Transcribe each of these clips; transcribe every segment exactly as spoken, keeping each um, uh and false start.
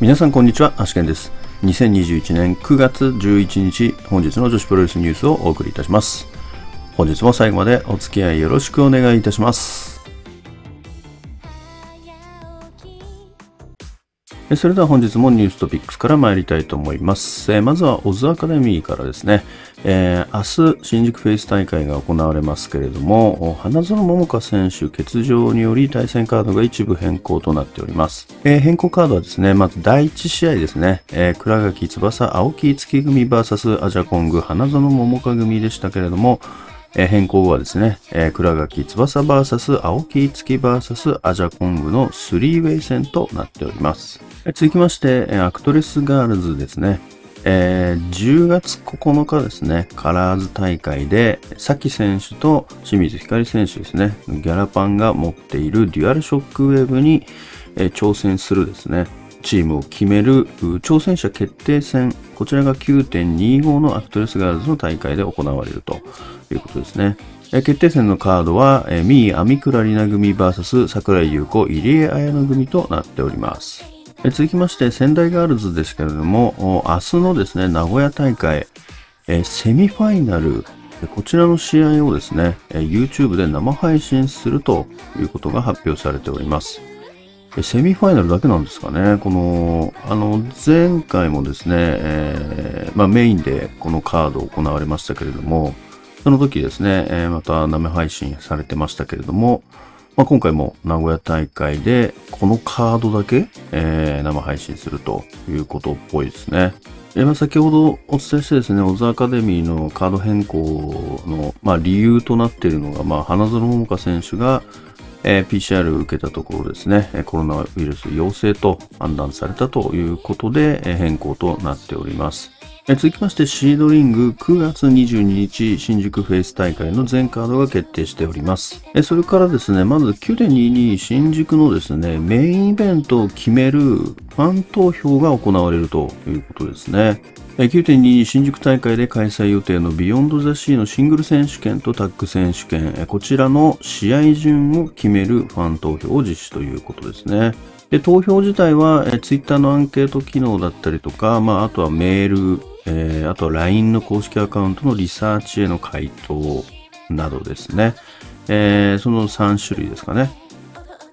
皆さんこんにちは、アシケンです。にせんにじゅういちねんくがつじゅういちにち、本日の女子プロレスニュースをお送りいたします。本日も最後までお付き合いよろしくお願いいたします。それでは本日もニューストピックスから参りたいと思います。えまずはオズアカデミーからですね、えー、明日新宿フェイス大会が行われますけれども、花園桃佳選手欠場により対戦カードが一部変更となっております。えー、変更カードはですね、まずだいいち試合ですね、えー、倉垣翼青木月組 ブイエス アジャコング花園桃佳組でしたけれども、えー、変更後はですね、えー、倉垣翼 ブイエス 青木月 ブイエス アジャコングのスリーウェイ戦となっております。えー、続きましてアクトレスガールズですね、えー、じゅうがつここのかですね、カラーズ大会でさき選手と清水ひかり選手ですね、ギャラパンが持っているデュアルショックウェーブに、えー、挑戦するですね、チームを決める挑戦者決定戦、こちらが きゅうてんにーご のアクトレスガールズの大会で行われるということですね。決定戦のカードはミー・アミクラリナ組 ブイエス 桜井優子入江彩乃組となっております。続きまして仙台ガールズですけれども、明日のですね名古屋大会セミファイナル、こちらの試合をですね YouTube で生配信するということが発表されております。セミファイナルだけなんですかね。この、あの、前回もですね、えー、まあメインでこのカード行われましたけれども、その時ですね、えー、また生配信されてましたけれども、まあ今回も名古屋大会でこのカードだけ、えー、生配信するということっぽいですね。えー、まあ先ほどお伝えしてですね、オズアカデミーのカード変更の、まあ理由となっているのが、まあ花園桃佳選手がえー、ピーシーアール を受けたところですね、コロナウイルス陽性と判断されたということで、えー、変更となっております。えー、続きましてシードリングくがつにじゅうににち新宿フェイス大会の全カードが決定しております。えー、それからですね、まず きゅうてんにーにー 新宿のですねメインイベントを決めるファン投票が行われるということですね。きゅうてんにー 新宿大会で開催予定のビヨンドザシーのシングル選手権とタッグ選手権、こちらの試合順を決めるファン投票を実施ということですね。で、投票自体はツイッターのアンケート機能だったりとか、まあ、あとはメール、えー、あとは ライン の公式アカウントのリサーチへの回答などですね、えー、そのさんしゅるいですかね、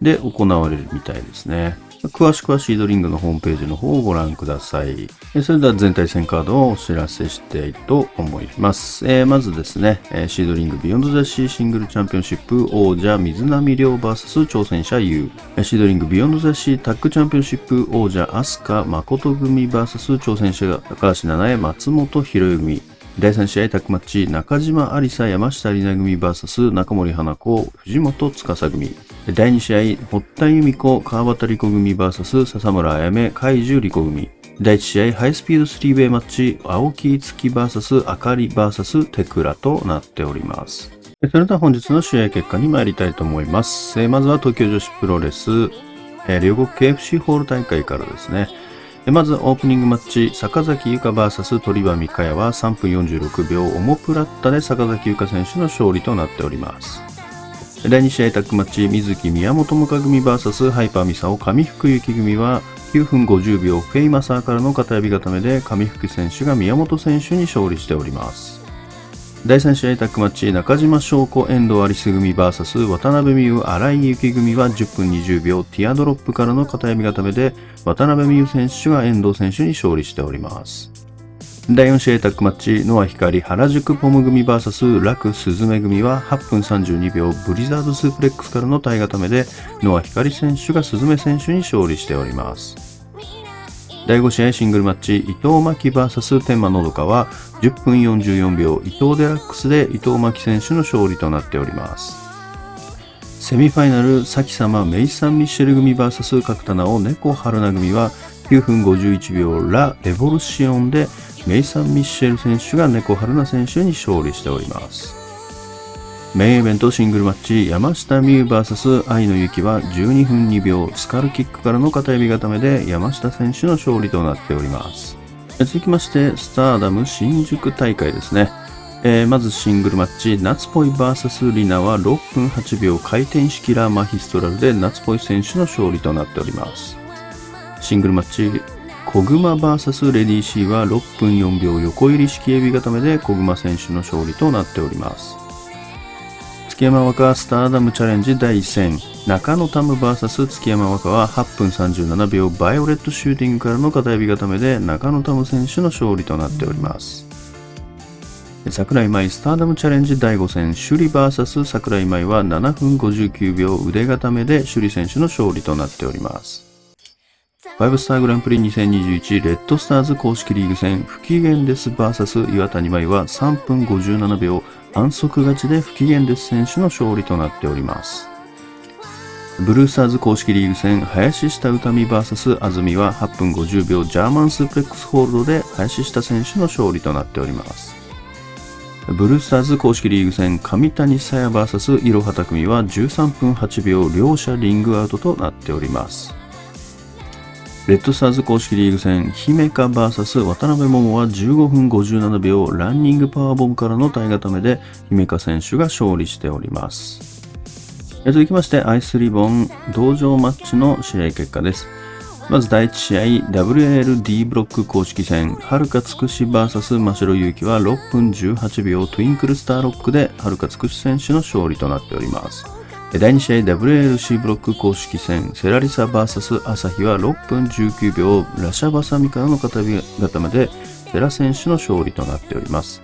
で行われるみたいですね。詳しくはシードリングのホームページの方をご覧ください。それでは全対戦カードをお知らせしていきたいと思います。えー、まずですね、シードリングビヨンドザシーシングルチャンピオンシップ王者水波亮 ブイエス 挑戦者 ユー、 シードリングビヨンドザシータッグチャンピオンシップ王者アスカ誠組 ブイエス 挑戦者高橋七重松本博文、だいさん試合タッグマッチ中島有沙山下里奈組 ブイエス 中森花子藤本司組、だいに試合堀田由美子川端莉子組 ブイエス 笹村あやめ海獣莉子組、だいいち試合ハイスピード スリーウェイ マッチ青木月 ブイエス あかり ブイエス 手倉となっております。それでは本日の試合結果に参りたいと思います。えー、まずは東京女子プロレス、えー、両国 ケーエフシー ホール大会からですね。まずオープニングマッチ坂崎優香 ブイエス 鳥羽美香也はさんぷんよんじゅうろくびょうオモプラッタで坂崎優香選手の勝利となっております。だいに試合タッグマッチ水木宮本萌歌組 ブイエス ハイパーミサオ上福幸組はきゅうふんごじゅうびょうフェイマサーからの片指固めで上福選手が宮本選手に勝利しております。だいさん試合タッグマッチ中島翔子遠藤有栖組 ブイエス 渡辺美優新井由紀組はじゅっぷんにじゅうびょうティアドロップからの片指固めで渡辺美優選手が遠藤選手に勝利しております。だいよん試合タッグマッチノア光原宿ポム組 ブイエス 楽スズメ組ははっぷんさんじゅうにびょうブリザードスープレックスからの体固めでノア光選手がスズメ選手に勝利しております。だいご試合シングルマッチ伊藤真希 ブイエス 天満のどかはじゅっぷんよんじゅうよんびょう伊藤デラックスで伊藤真希選手の勝利となっております。セミファイナルさきさまメイサン・ミッシェル組 ブイエス 角田直猫春菜組はきゅうふんごじゅういちびょうラ・レボルシオンでメイサン・ミッシェル選手が猫春菜選手に勝利しております。メインイベントシングルマッチ山下美優 ブイエス 愛のゆきはじゅうにふんにびょうスカルキックからの片指固めで山下選手の勝利となっております。続きましてスターダム新宿大会ですね。えー、まずシングルマッチ夏ポイ ブイエス リナはろっぷんはちびょう回転式ラマヒストラルで夏ポイ選手の勝利となっております。シングルマッチ小熊 ブイエス レディー C はろっぷんよんびょう横入り式エビ固めで小熊選手の勝利となっております。月山若スターダムチャレンジ第いち戦、中野タム ブイエス 月山若ははっぷんさんじゅうななびょうバイオレットシューティングからの片エビ固めで中野タム選手の勝利となっております。桜井舞スターダムチャレンジだいご戦、趣里 ブイエス 桜井舞はななふんごじゅうきゅうびょう腕固めで趣里選手の勝利となっております。ごスターグランプリにせんにじゅういちレッドスターズ公式リーグ戦、不機嫌です ブイエス 岩谷舞はさんぷんごじゅうななびょう反則勝ちで不機嫌です選手の勝利となっております。ブルースターズ公式リーグ戦、林下宇多美 ブイエス 安住ははっぷんごじゅうびょうジャーマンスープレックスホールドで林下選手の勝利となっております。ブルースターズ公式リーグ戦、上谷沙耶 ブイエス いろは匠はじゅうさんぷんはちびょう両者リングアウトとなっております。レッドスターズ公式リーグ戦、姫香 ブイエス 渡辺桃はじゅうごふんごじゅうななびょうランニングパワーボムからの体固めで姫香選手が勝利しております。続きましてアイスリボン同場マッチの試合結果です。まずだいいち試合 ダブリューエルディー ブロック公式戦、はるかつくし ブイエス 真城勇輝はろっぷんじゅうはちびょうトゥインクルスターロックではるかつくし選手の勝利となっております。だいに試合 ダブリューエルシー ブロック公式戦、セラリサ ブイエス 朝日はろっぷんじゅうきゅうびょうラシャバサミからの片手固めでセラ選手の勝利となっております。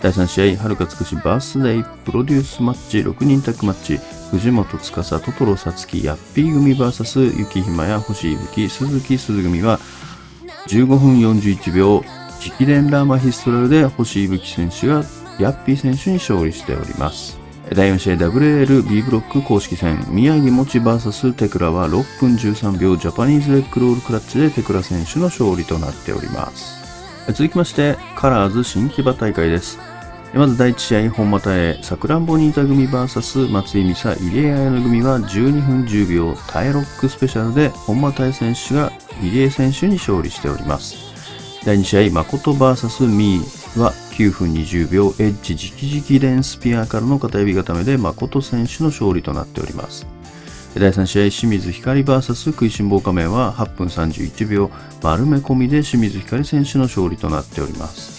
だいさん試合はるかつくしバースデイプロデュースマッチろくにんタッグマッチ、藤本司、トトロさつき、ヤッピー組 ブイエス ゆきひまや星いぶき、鈴木鈴組はじゅうごふんよんじゅういちびょう直伝ラーマヒストラルで星いぶき選手がヤッピー選手に勝利しております。だいよん試合 ダブリューエルビー ブロック公式戦、宮城もち ブイエス テクラはろっぷんじゅうさんびょうジャパニーズレッグロールクラッチでテクラ選手の勝利となっております。続きましてカラーズ新木場大会です。まずだいいち試合本間太栄さくらんぼ新田組 ブイエス 松井美沙入江彩乃組はじゅうにふんじゅうびょうタイロックスペシャルで本間太栄選手が入江選手に勝利しております。だいに試合誠 ブイエス ミーはきゅうふんにじゅうびょうエッジ直々連スピアーからの片指固めで誠選手の勝利となっております。だいさん試合清水光 ブイエス 食いしん坊仮面ははっぷんさんじゅういちびょう丸め込みで清水光選手の勝利となっております。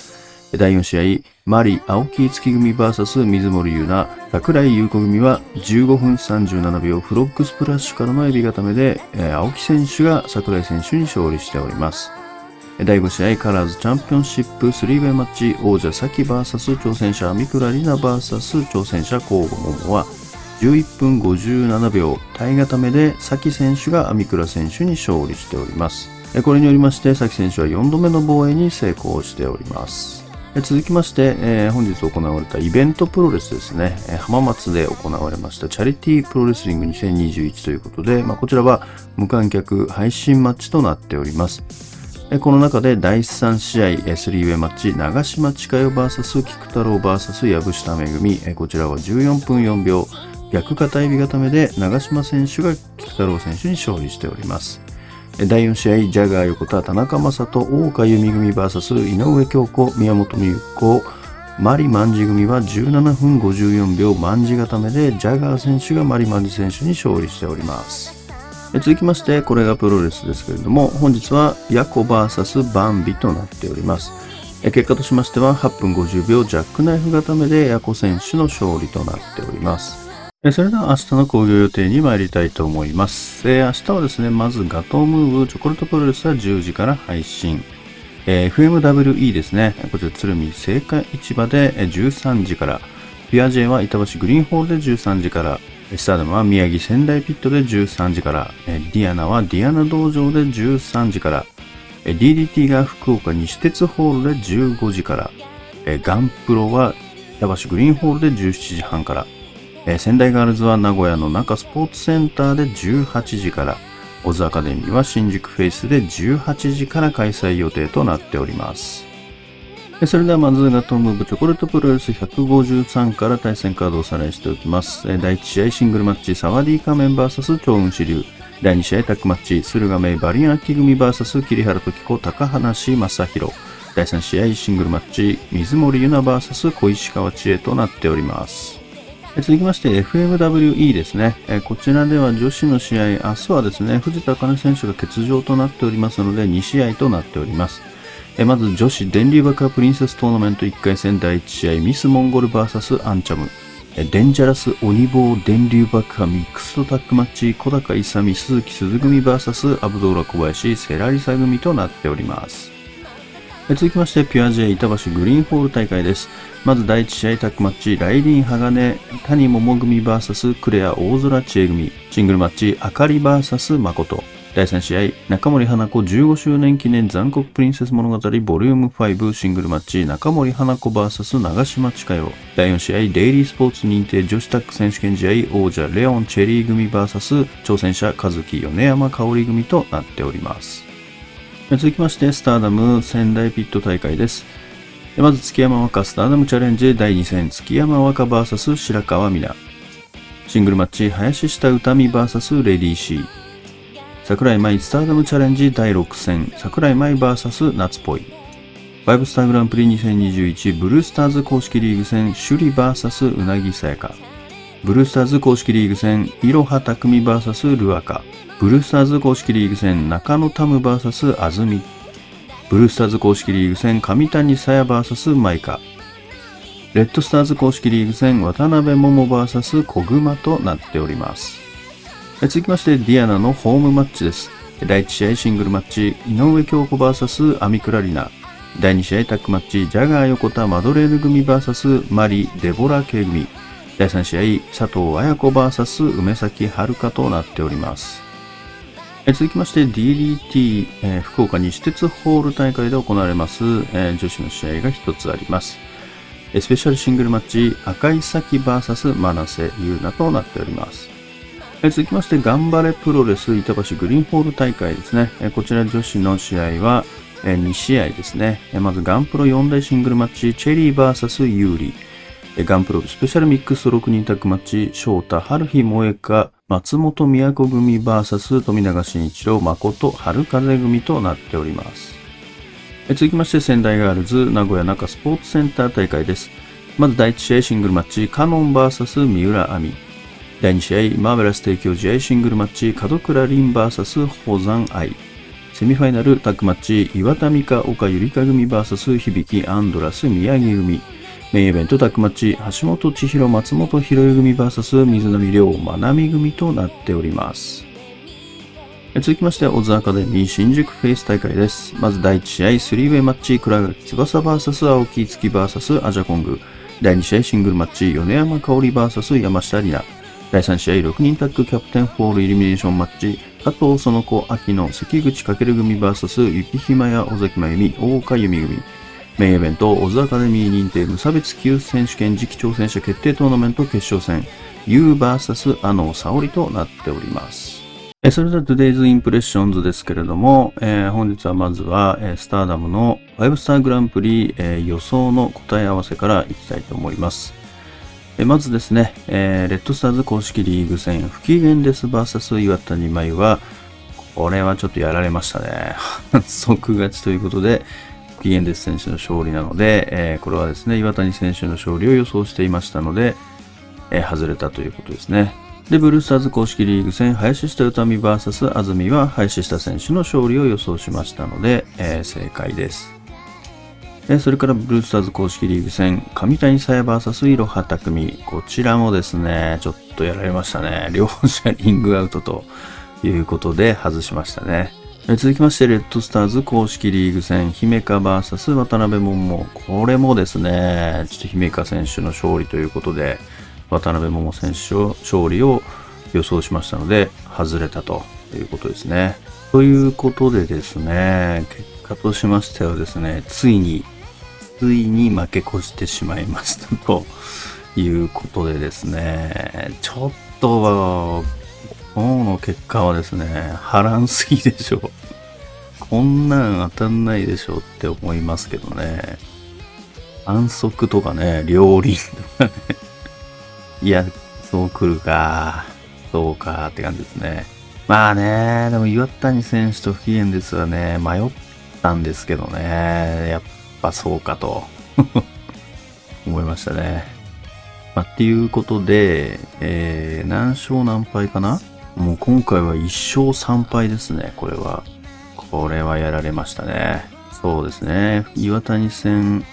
だいよん試合マリ青木月組 ブイエス 水森優奈櫻井優子組はじゅうごふんさんじゅうななびょうフロッグスプラッシュからの指固めで、えー、青木選手が櫻井選手に勝利しております。だいご試合カラーズチャンピオンシップ スリーウェイ マッチ王者サキ ブイエス 挑戦者三倉里奈 ブイエス 挑戦者河野桃はじゅういっぷんごじゅうななびょう体固めでサキ選手が三倉選手に勝利しております。これによりましてサキ選手はよんどめの防衛に成功しております。続きまして、えー、本日行われたイベントプロレスですね、浜松で行われましたチャリティープロレスリングにせんにじゅういちということで、まあ、こちらは無観客配信マッチとなっております。この中でだいさん試合 スリーウェイ マッチ長島千佳代 ブイエス 菊太郎 ブイエス 藪下めぐみ、こちらはじゅうよんふんよんびょう逆片指固めで長島選手が菊太郎選手に勝利しております。だいよん試合ジャガー横田田中将人大岡由美組 ブイエス 井上京子宮本美子マリマンジ組はじゅうななふんごじゅうよんびょうマンジ固めでジャガー選手がマリマンジ選手に勝利しております。続きましてこれがプロレスですけれども、本日はヤコ ブイエス バンビとなっております。結果としましてははっぷんごじゅうびょうジャックナイフ固めでヤコ選手の勝利となっております。それでは明日の興行予定に参りたいと思います。明日はですね、まずガトームーブチョコレートプロレスはじゅうじから配信、 エフエムダブリューイー ですね、こちら鶴見青果市場でじゅうさんじから、ピア J は板橋グリーンホールでじゅうさんじから、スターダムは宮城仙台ピットでじゅうさんじから、ディアナはディアナ道場でじゅうさんじから、ディーディーティー が福岡西鉄ホールでじゅうごじから、ガンプロは板橋グリーンホールでじゅうしちじはんから、仙台ガールズは名古屋の中スポーツセンターでじゅうはちじから、オズアカデミーは新宿フェイスでじゅうはちじから開催予定となっております。それではまずガトームーブチョコレートプロレスひゃくごじゅうさんから対戦カードをおさらいしておきます。だいいち試合シングルマッチサワディーカメン ブイエス 長雲支流、だいに試合タックマッチ駿河名バリアン秋組 ブイエス 桐原時子高橋正宏、だいさん試合シングルマッチ水森優奈 ブイエス 小石川知恵となっております。続きまして エフエムダブリューイー ですね。こちらでは女子の試合、明日はですね、藤田茜選手が欠場となっておりますのでに試合となっております。まず女子電流爆破プリンセストーナメントいっかい戦だいいち試合、ミスモンゴル ブイエス アンチャム。デンジャラス鬼棒電流爆破ミックストタッグマッチ、小高勇、鈴木鈴組 ブイエス アブドーラ小林、セラリサ組となっております。続きまして、ピュア J 板橋グリーンホール大会です。まずだいいち試合タッグマッチ、ライディン・鋼、谷桃組 ブイエス クレア大空知恵組、シングルマッチ、あかり ブイエス 誠。だいさん試合、中森花子じゅうごしゅうねん記念残酷プリンセス物語ボリュームファイブシングルマッチ、中森花子 ブイエス 長島千佳代。だいよん試合、デイリースポーツ認定女子タッグ選手権試合、王者レオン・チェリー組 ブイエス 挑戦者和樹米山香織組となっております。続きまして、スターダム仙台ピット大会です。まず、月山若スターダムチャレンジだいに戦、月山若 ブイエス 白川美奈。シングルマッチ、林下歌美 ブイエス レディー C。桜井舞スターダムチャレンジだいろく戦、桜井舞 ブイエス 夏ぽい。バイブスターグランプリにせんにじゅういちブルースターズ公式リーグ戦、趣里 ブイエス うなぎさやか。ブルースターズ公式リーグ戦、いろはたくみ ブイエス ルアカ。ブルースターズ公式リーグ戦、中野タム ブイエス あずみ。ブルースターズ公式リーグ戦、上谷さや ブイエス マイカ。レッドスターズ公式リーグ戦、渡辺桃 ブイエス 小熊となっております。続きまして、ディアナのホームマッチです。だいいち試合シングルマッチ、井上京子 ブイエス アミクラリナ。だいに試合タッグマッチ、ジャガー横田マドレーヌ組 ブイエス マリ・デボラ K 組。だいさん試合、佐藤綾子 ブイエス 梅崎遥となっております。続きまして ディーディーティー、えー、福岡西鉄ホール大会で行われます、えー、女子の試合がひとつあります。スペシャルシングルマッチ、赤井咲 ブイエス 真瀬優奈となっております。続きまして、頑張れプロレス板橋グリーンホール大会ですね。こちら女子の試合はに試合ですね。まずガンプロよんだいシングルマッチ、チェリー ブイエス ユーリ。ガンプロスペシャルミックスろくにんタッグマッチ、翔太、春日萌香、松本都組 ブイエス 富永慎一郎、誠、春風組となっております。続きまして、仙台ガールズ名古屋中スポーツセンター大会です。まずだいいち試合シングルマッチ、カノン ブイエス 三浦亜美。だいに試合、マーベラス提供試合シングルマッチ、門倉凛 ブイエス 保山愛。セミファイナルタッグマッチ、岩田美香、岡ゆりか組 ブイエス 響アンドラス宮城組。メインイベントタッグマッチ、橋本千尋、松本博恵組 ブイエス 水波亮、まなみ組となっております。続きまして、オズアカデミー新宿フェイス大会です。まずだいいち試合、スリーウェイマッチ、倉垣翼 ブイエス 青木月 ブイエス アジャコング。だいに試合、シングルマッチ、米山香織 ブイエス 山下里奈。だいさん試合、ろくにんタッグキャプテンフォールイルミネーションマッチ、加藤園子、秋野、関口翔組 ブイエス 雪姫や尾崎真由美、大岡由美組。メインイベント、オズアカデミー認定無差別級選手権次期挑戦者決定トーナメント決勝戦、ユー ブイエス 阿野沙織となっております。えそれでは Today's Impressions ですけれども、えー、本日はまずは、えー、スターダムのファイブスターグランプリ、えー、予想の答え合わせからいきたいと思います。えまずですね、えー、レッドスターズ公式リーグ戦、不機嫌です ブイエス 岩谷真由は、これはちょっとやられましたね。即勝ちということで、不機嫌です選手の勝利なので、えー、これはですね、岩谷選手の勝利を予想していましたので、えー、外れたということですね。で、ブルースターズ公式リーグ戦、林下歌美 ブイエス 安住は、林下選手の勝利を予想しましたので、えー、正解です。えー、それから、ブルースターズ公式リーグ戦、上谷沙耶 ブイエス いろはたくみ。こちらもですね、ちょっとやられましたね。両者リングアウトということで、外しましたね。続きまして、レッドスターズ公式リーグ戦、姫香 ブイエス 渡辺桃。これもですね、ちょっと姫香選手の勝利ということで、渡辺桃選手の勝利を予想しましたので、外れたということですね。ということでですね、結果としましてはですね、ついに、ついに負け越してしまいましたということでですね、ちょっと、今日の結果はですね、波乱すぎでしょう。こんなん当たんないでしょうって思いますけどね。反則とかね、両輪とかね。いや、そう来るか。そうかって感じですね。まあね、でも岩谷選手と不機嫌ですはね、迷ったんですけどね。やっぱそうかと。思いましたね。まあ、っていうことで、えー、何勝何敗かな、もう今回はいち勝さん敗ですね。これはこれはやられましたね。そうですね、岩谷戦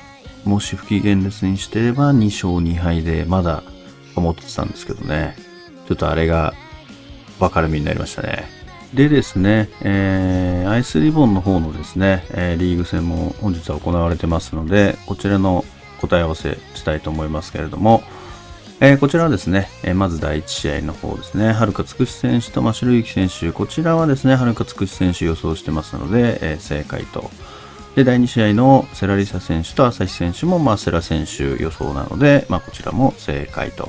もし不機嫌レスにしてればに勝に敗でまだ保ってたんですけどね、ちょっとあれが分かれ目になりましたね。でですね、えー、アイスリボンの方のですね、えー、リーグ戦も本日は行われてますので、こちらの答え合わせしたいと思いますけれども、えー、こちらはですね、えー、まずだいいち試合の方ですね、はるかつくし選手とましろゆき選手、こちらはですね、はるかつくし選手予想してますので、えー、正解と。で、だいに試合のセラリサ選手と朝日選手も、まあ、セラ選手予想なので、まあ、こちらも正解と。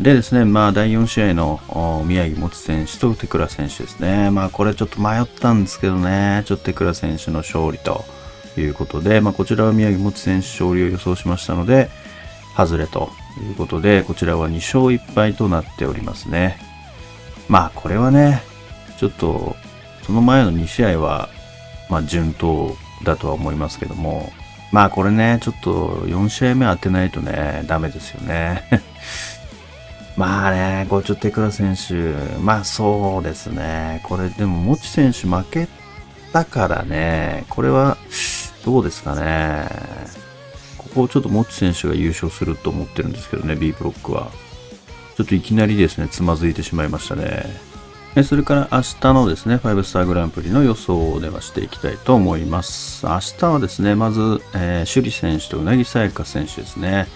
でですね、まあ、だいよん試合の宮城もち選手と手倉選手ですね。まあ、これちょっと迷ったんですけどね、ちょっと手倉選手の勝利ということで、まあ、こちらは宮城もち選手勝利を予想しましたので、外れということで、こちらはに勝いち敗となっておりますね。まあ、これはね、ちょっと、その前のに試合は、まあ、順当だとは思いますけども、まあ、これね、ちょっとよん試合目当てないとね、ダメですよね。まあね、これちょっと手倉選手、まあそうですね、これでももち選手負けたからね、これはどうですかね、ここをちょっともち選手が優勝すると思ってるんですけどね、 B ブロックはちょっといきなりですねつまずいてしまいましたね。それから明日のですねごスターグランプリの予想を出ましていきたいと思います。明日はですね、まず、えー、趣里選手とうなぎさやか選手ですね。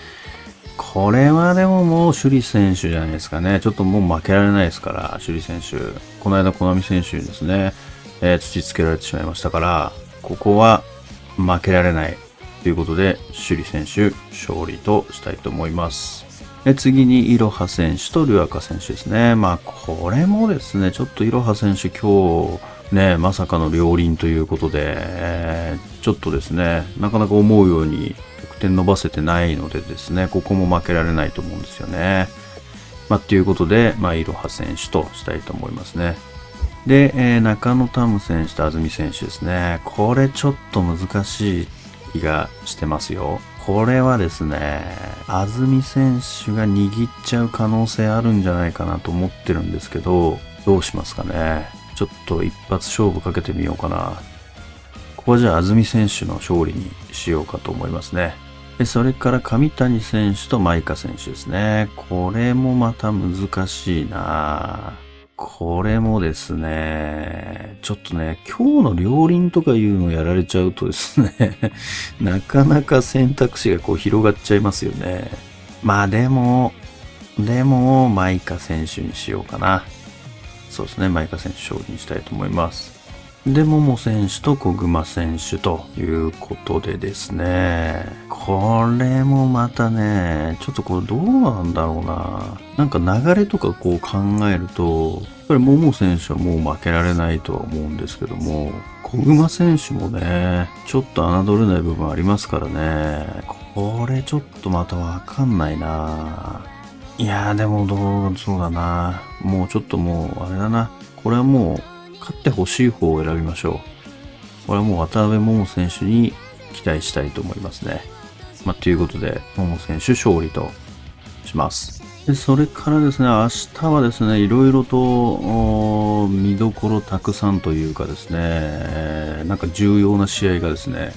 これはでももう趣里選手じゃないですかね。ちょっともう負けられないですから、趣里選手この間コナミ選手にですね、えー、土つけられてしまいましたから、ここは負けられないということで趣里選手勝利としたいと思います。で、次にいろは選手とりゅあか選手ですね。まあこれもですね、ちょっといろは選手今日ね、まさかの両輪ということで、えー、ちょっとですねなかなか思うように得点伸ばせてないのでですね、ここも負けられないと思うんですよね。まあということで、まあいろは選手としたいと思いますね。で、えー、中野タム選手と安住選手ですね。これちょっと難しい気がしてますよ。これはですね、安住選手が握っちゃう可能性あるんじゃないかなと思ってるんですけど、どうしますかね。ちょっと一発勝負かけてみようかな。ここはじゃあ安住選手の勝利にしようかと思いますね。それから上谷選手と舞香選手ですね。これもまた難しいな。これもですね、ちょっとね、今日の両輪とかいうのをやられちゃうとですねなかなか選択肢がこう広がっちゃいますよね。まあでもでも舞香選手にしようかな。そうですね、舞香選手勝利にしたいと思います。で、桃選手と小熊選手ということでですね、これもまたね、ちょっとこれどうなんだろうな。なんか流れとかこう考えると、やっぱり桃選手はもう負けられないとは思うんですけども、小熊選手もね、ちょっと侮れない部分ありますからね。これちょっとまたわかんないな。いやーでもどう、そうだな。もうちょっともうあれだな。これはもう、勝ってほしい方を選びましょう。これはもう渡辺桃選手に期待したいと思いますね。まあ、ということで桃選手勝利とします。で、それからですね、明日はですね、いろいろと見どころたくさんというかですね、なんか重要な試合がですね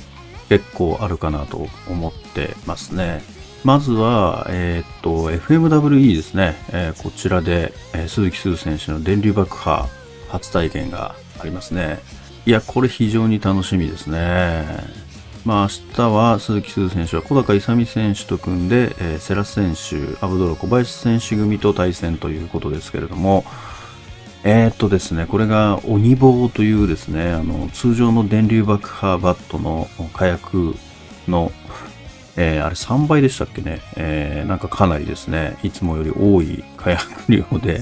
結構あるかなと思ってますね。まずは、えー、っと エフエムダブリューイー ですね、えー、こちらで、えー、鈴木鈴選手の電流爆破初体験がありますね。いや、これ非常に楽しみですね。まあ明日は鈴木鈴選手は小高勇選手と組んで、えー、セラス選手、アブドラ小林選手組と対戦ということですけれども、えー、っとですね、これが鬼棒というですね、あの通常の電流爆破バットの火薬の、えー、あれさんばいでしたっけね、えー、なんかかなりですね、いつもより多い火薬量で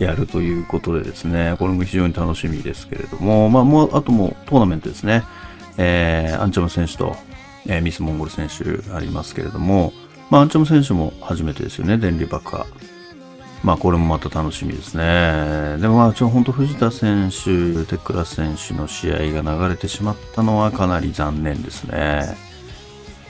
やるということでですね、これも非常に楽しみですけれども、まあもうあともトーナメントですね、えー、アンチャム選手と、えー、ミスモンゴル選手ありますけれども、まあアンチャム選手も初めてですよね、電流爆破。まあこれもまた楽しみですね。でもまあちょっと本当藤田選手、手倉選手の試合が流れてしまったのはかなり残念ですね。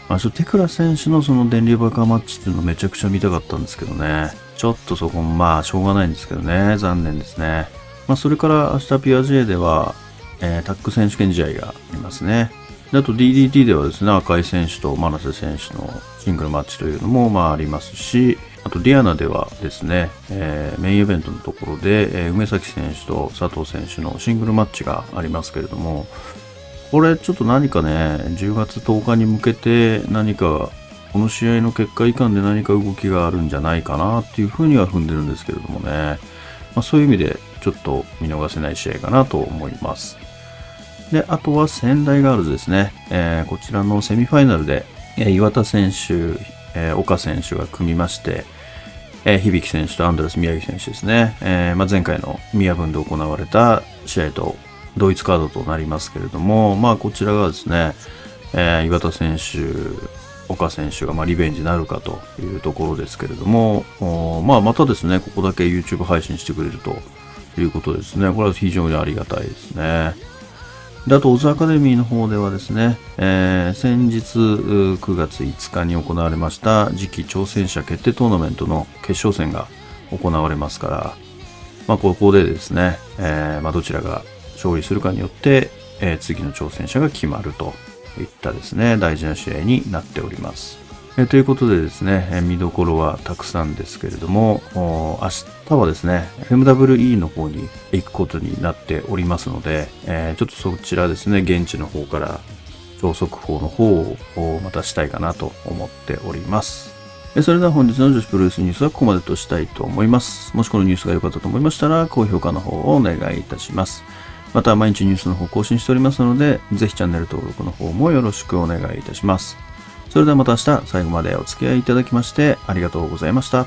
あ、ちょっとテクラ選手のその電流爆破マッチっていうのめちゃくちゃ見たかったんですけどね。ちょっとそこもまあしょうがないんですけどね。残念ですね。まあそれから明日ピア ジェー では、えー、タッグ選手権試合がありますね。であと ディーディーティー ではですね、赤井選手と真瀬選手のシングルマッチというのもまあありますし、あとディアナではですね、えー、メインイベントのところで、えー、梅崎選手と佐藤選手のシングルマッチがありますけれども、これちょっと何かね、じゅうがつとおかに向けて何かこの試合の結果以下で何か動きがあるんじゃないかなっていうふうには踏んでるんですけれどもね、まあ、そういう意味でちょっと見逃せない試合かなと思います。であとは仙台ガールズですね、えー、こちらのセミファイナルで、えー、岩田選手、えー、岡選手が組みまして、えー、響選手とアンドレス宮城選手ですね、えーまあ、前回の宮分で行われた試合と同一カードとなりますけれども、まあ、こちらがですね、えー、岩田選手岡選手がまあリベンジなるかというところですけれども、まあ、またですねここだけ YouTube 配信してくれるということですね。これは非常にありがたいですね。であとオズアカデミーの方ではですね、えー、先日くがついつかに行われました次期挑戦者決定トーナメントの決勝戦が行われますから、まあ、ここでですね、えーまあ、どちらが勝利するかによって、えー、次の挑戦者が決まるといったですね大事な試合になっております、えー、ということでですね、えー、見どころはたくさんですけれども、明日はですね エフエムダブリューイー の方に行くことになっておりますので、えー、ちょっとそちらですね現地の方から超速報の方をまたしたいかなと思っております。それでは本日の女子プロレスニュースはここまでとしたいと思います。もしこのニュースが良かったと思いましたら高評価の方をお願いいたします。また毎日ニュースの方更新しておりますので、ぜひチャンネル登録の方もよろしくお願いいたします。それではまた明日最後までお付き合いいただきましてありがとうございました。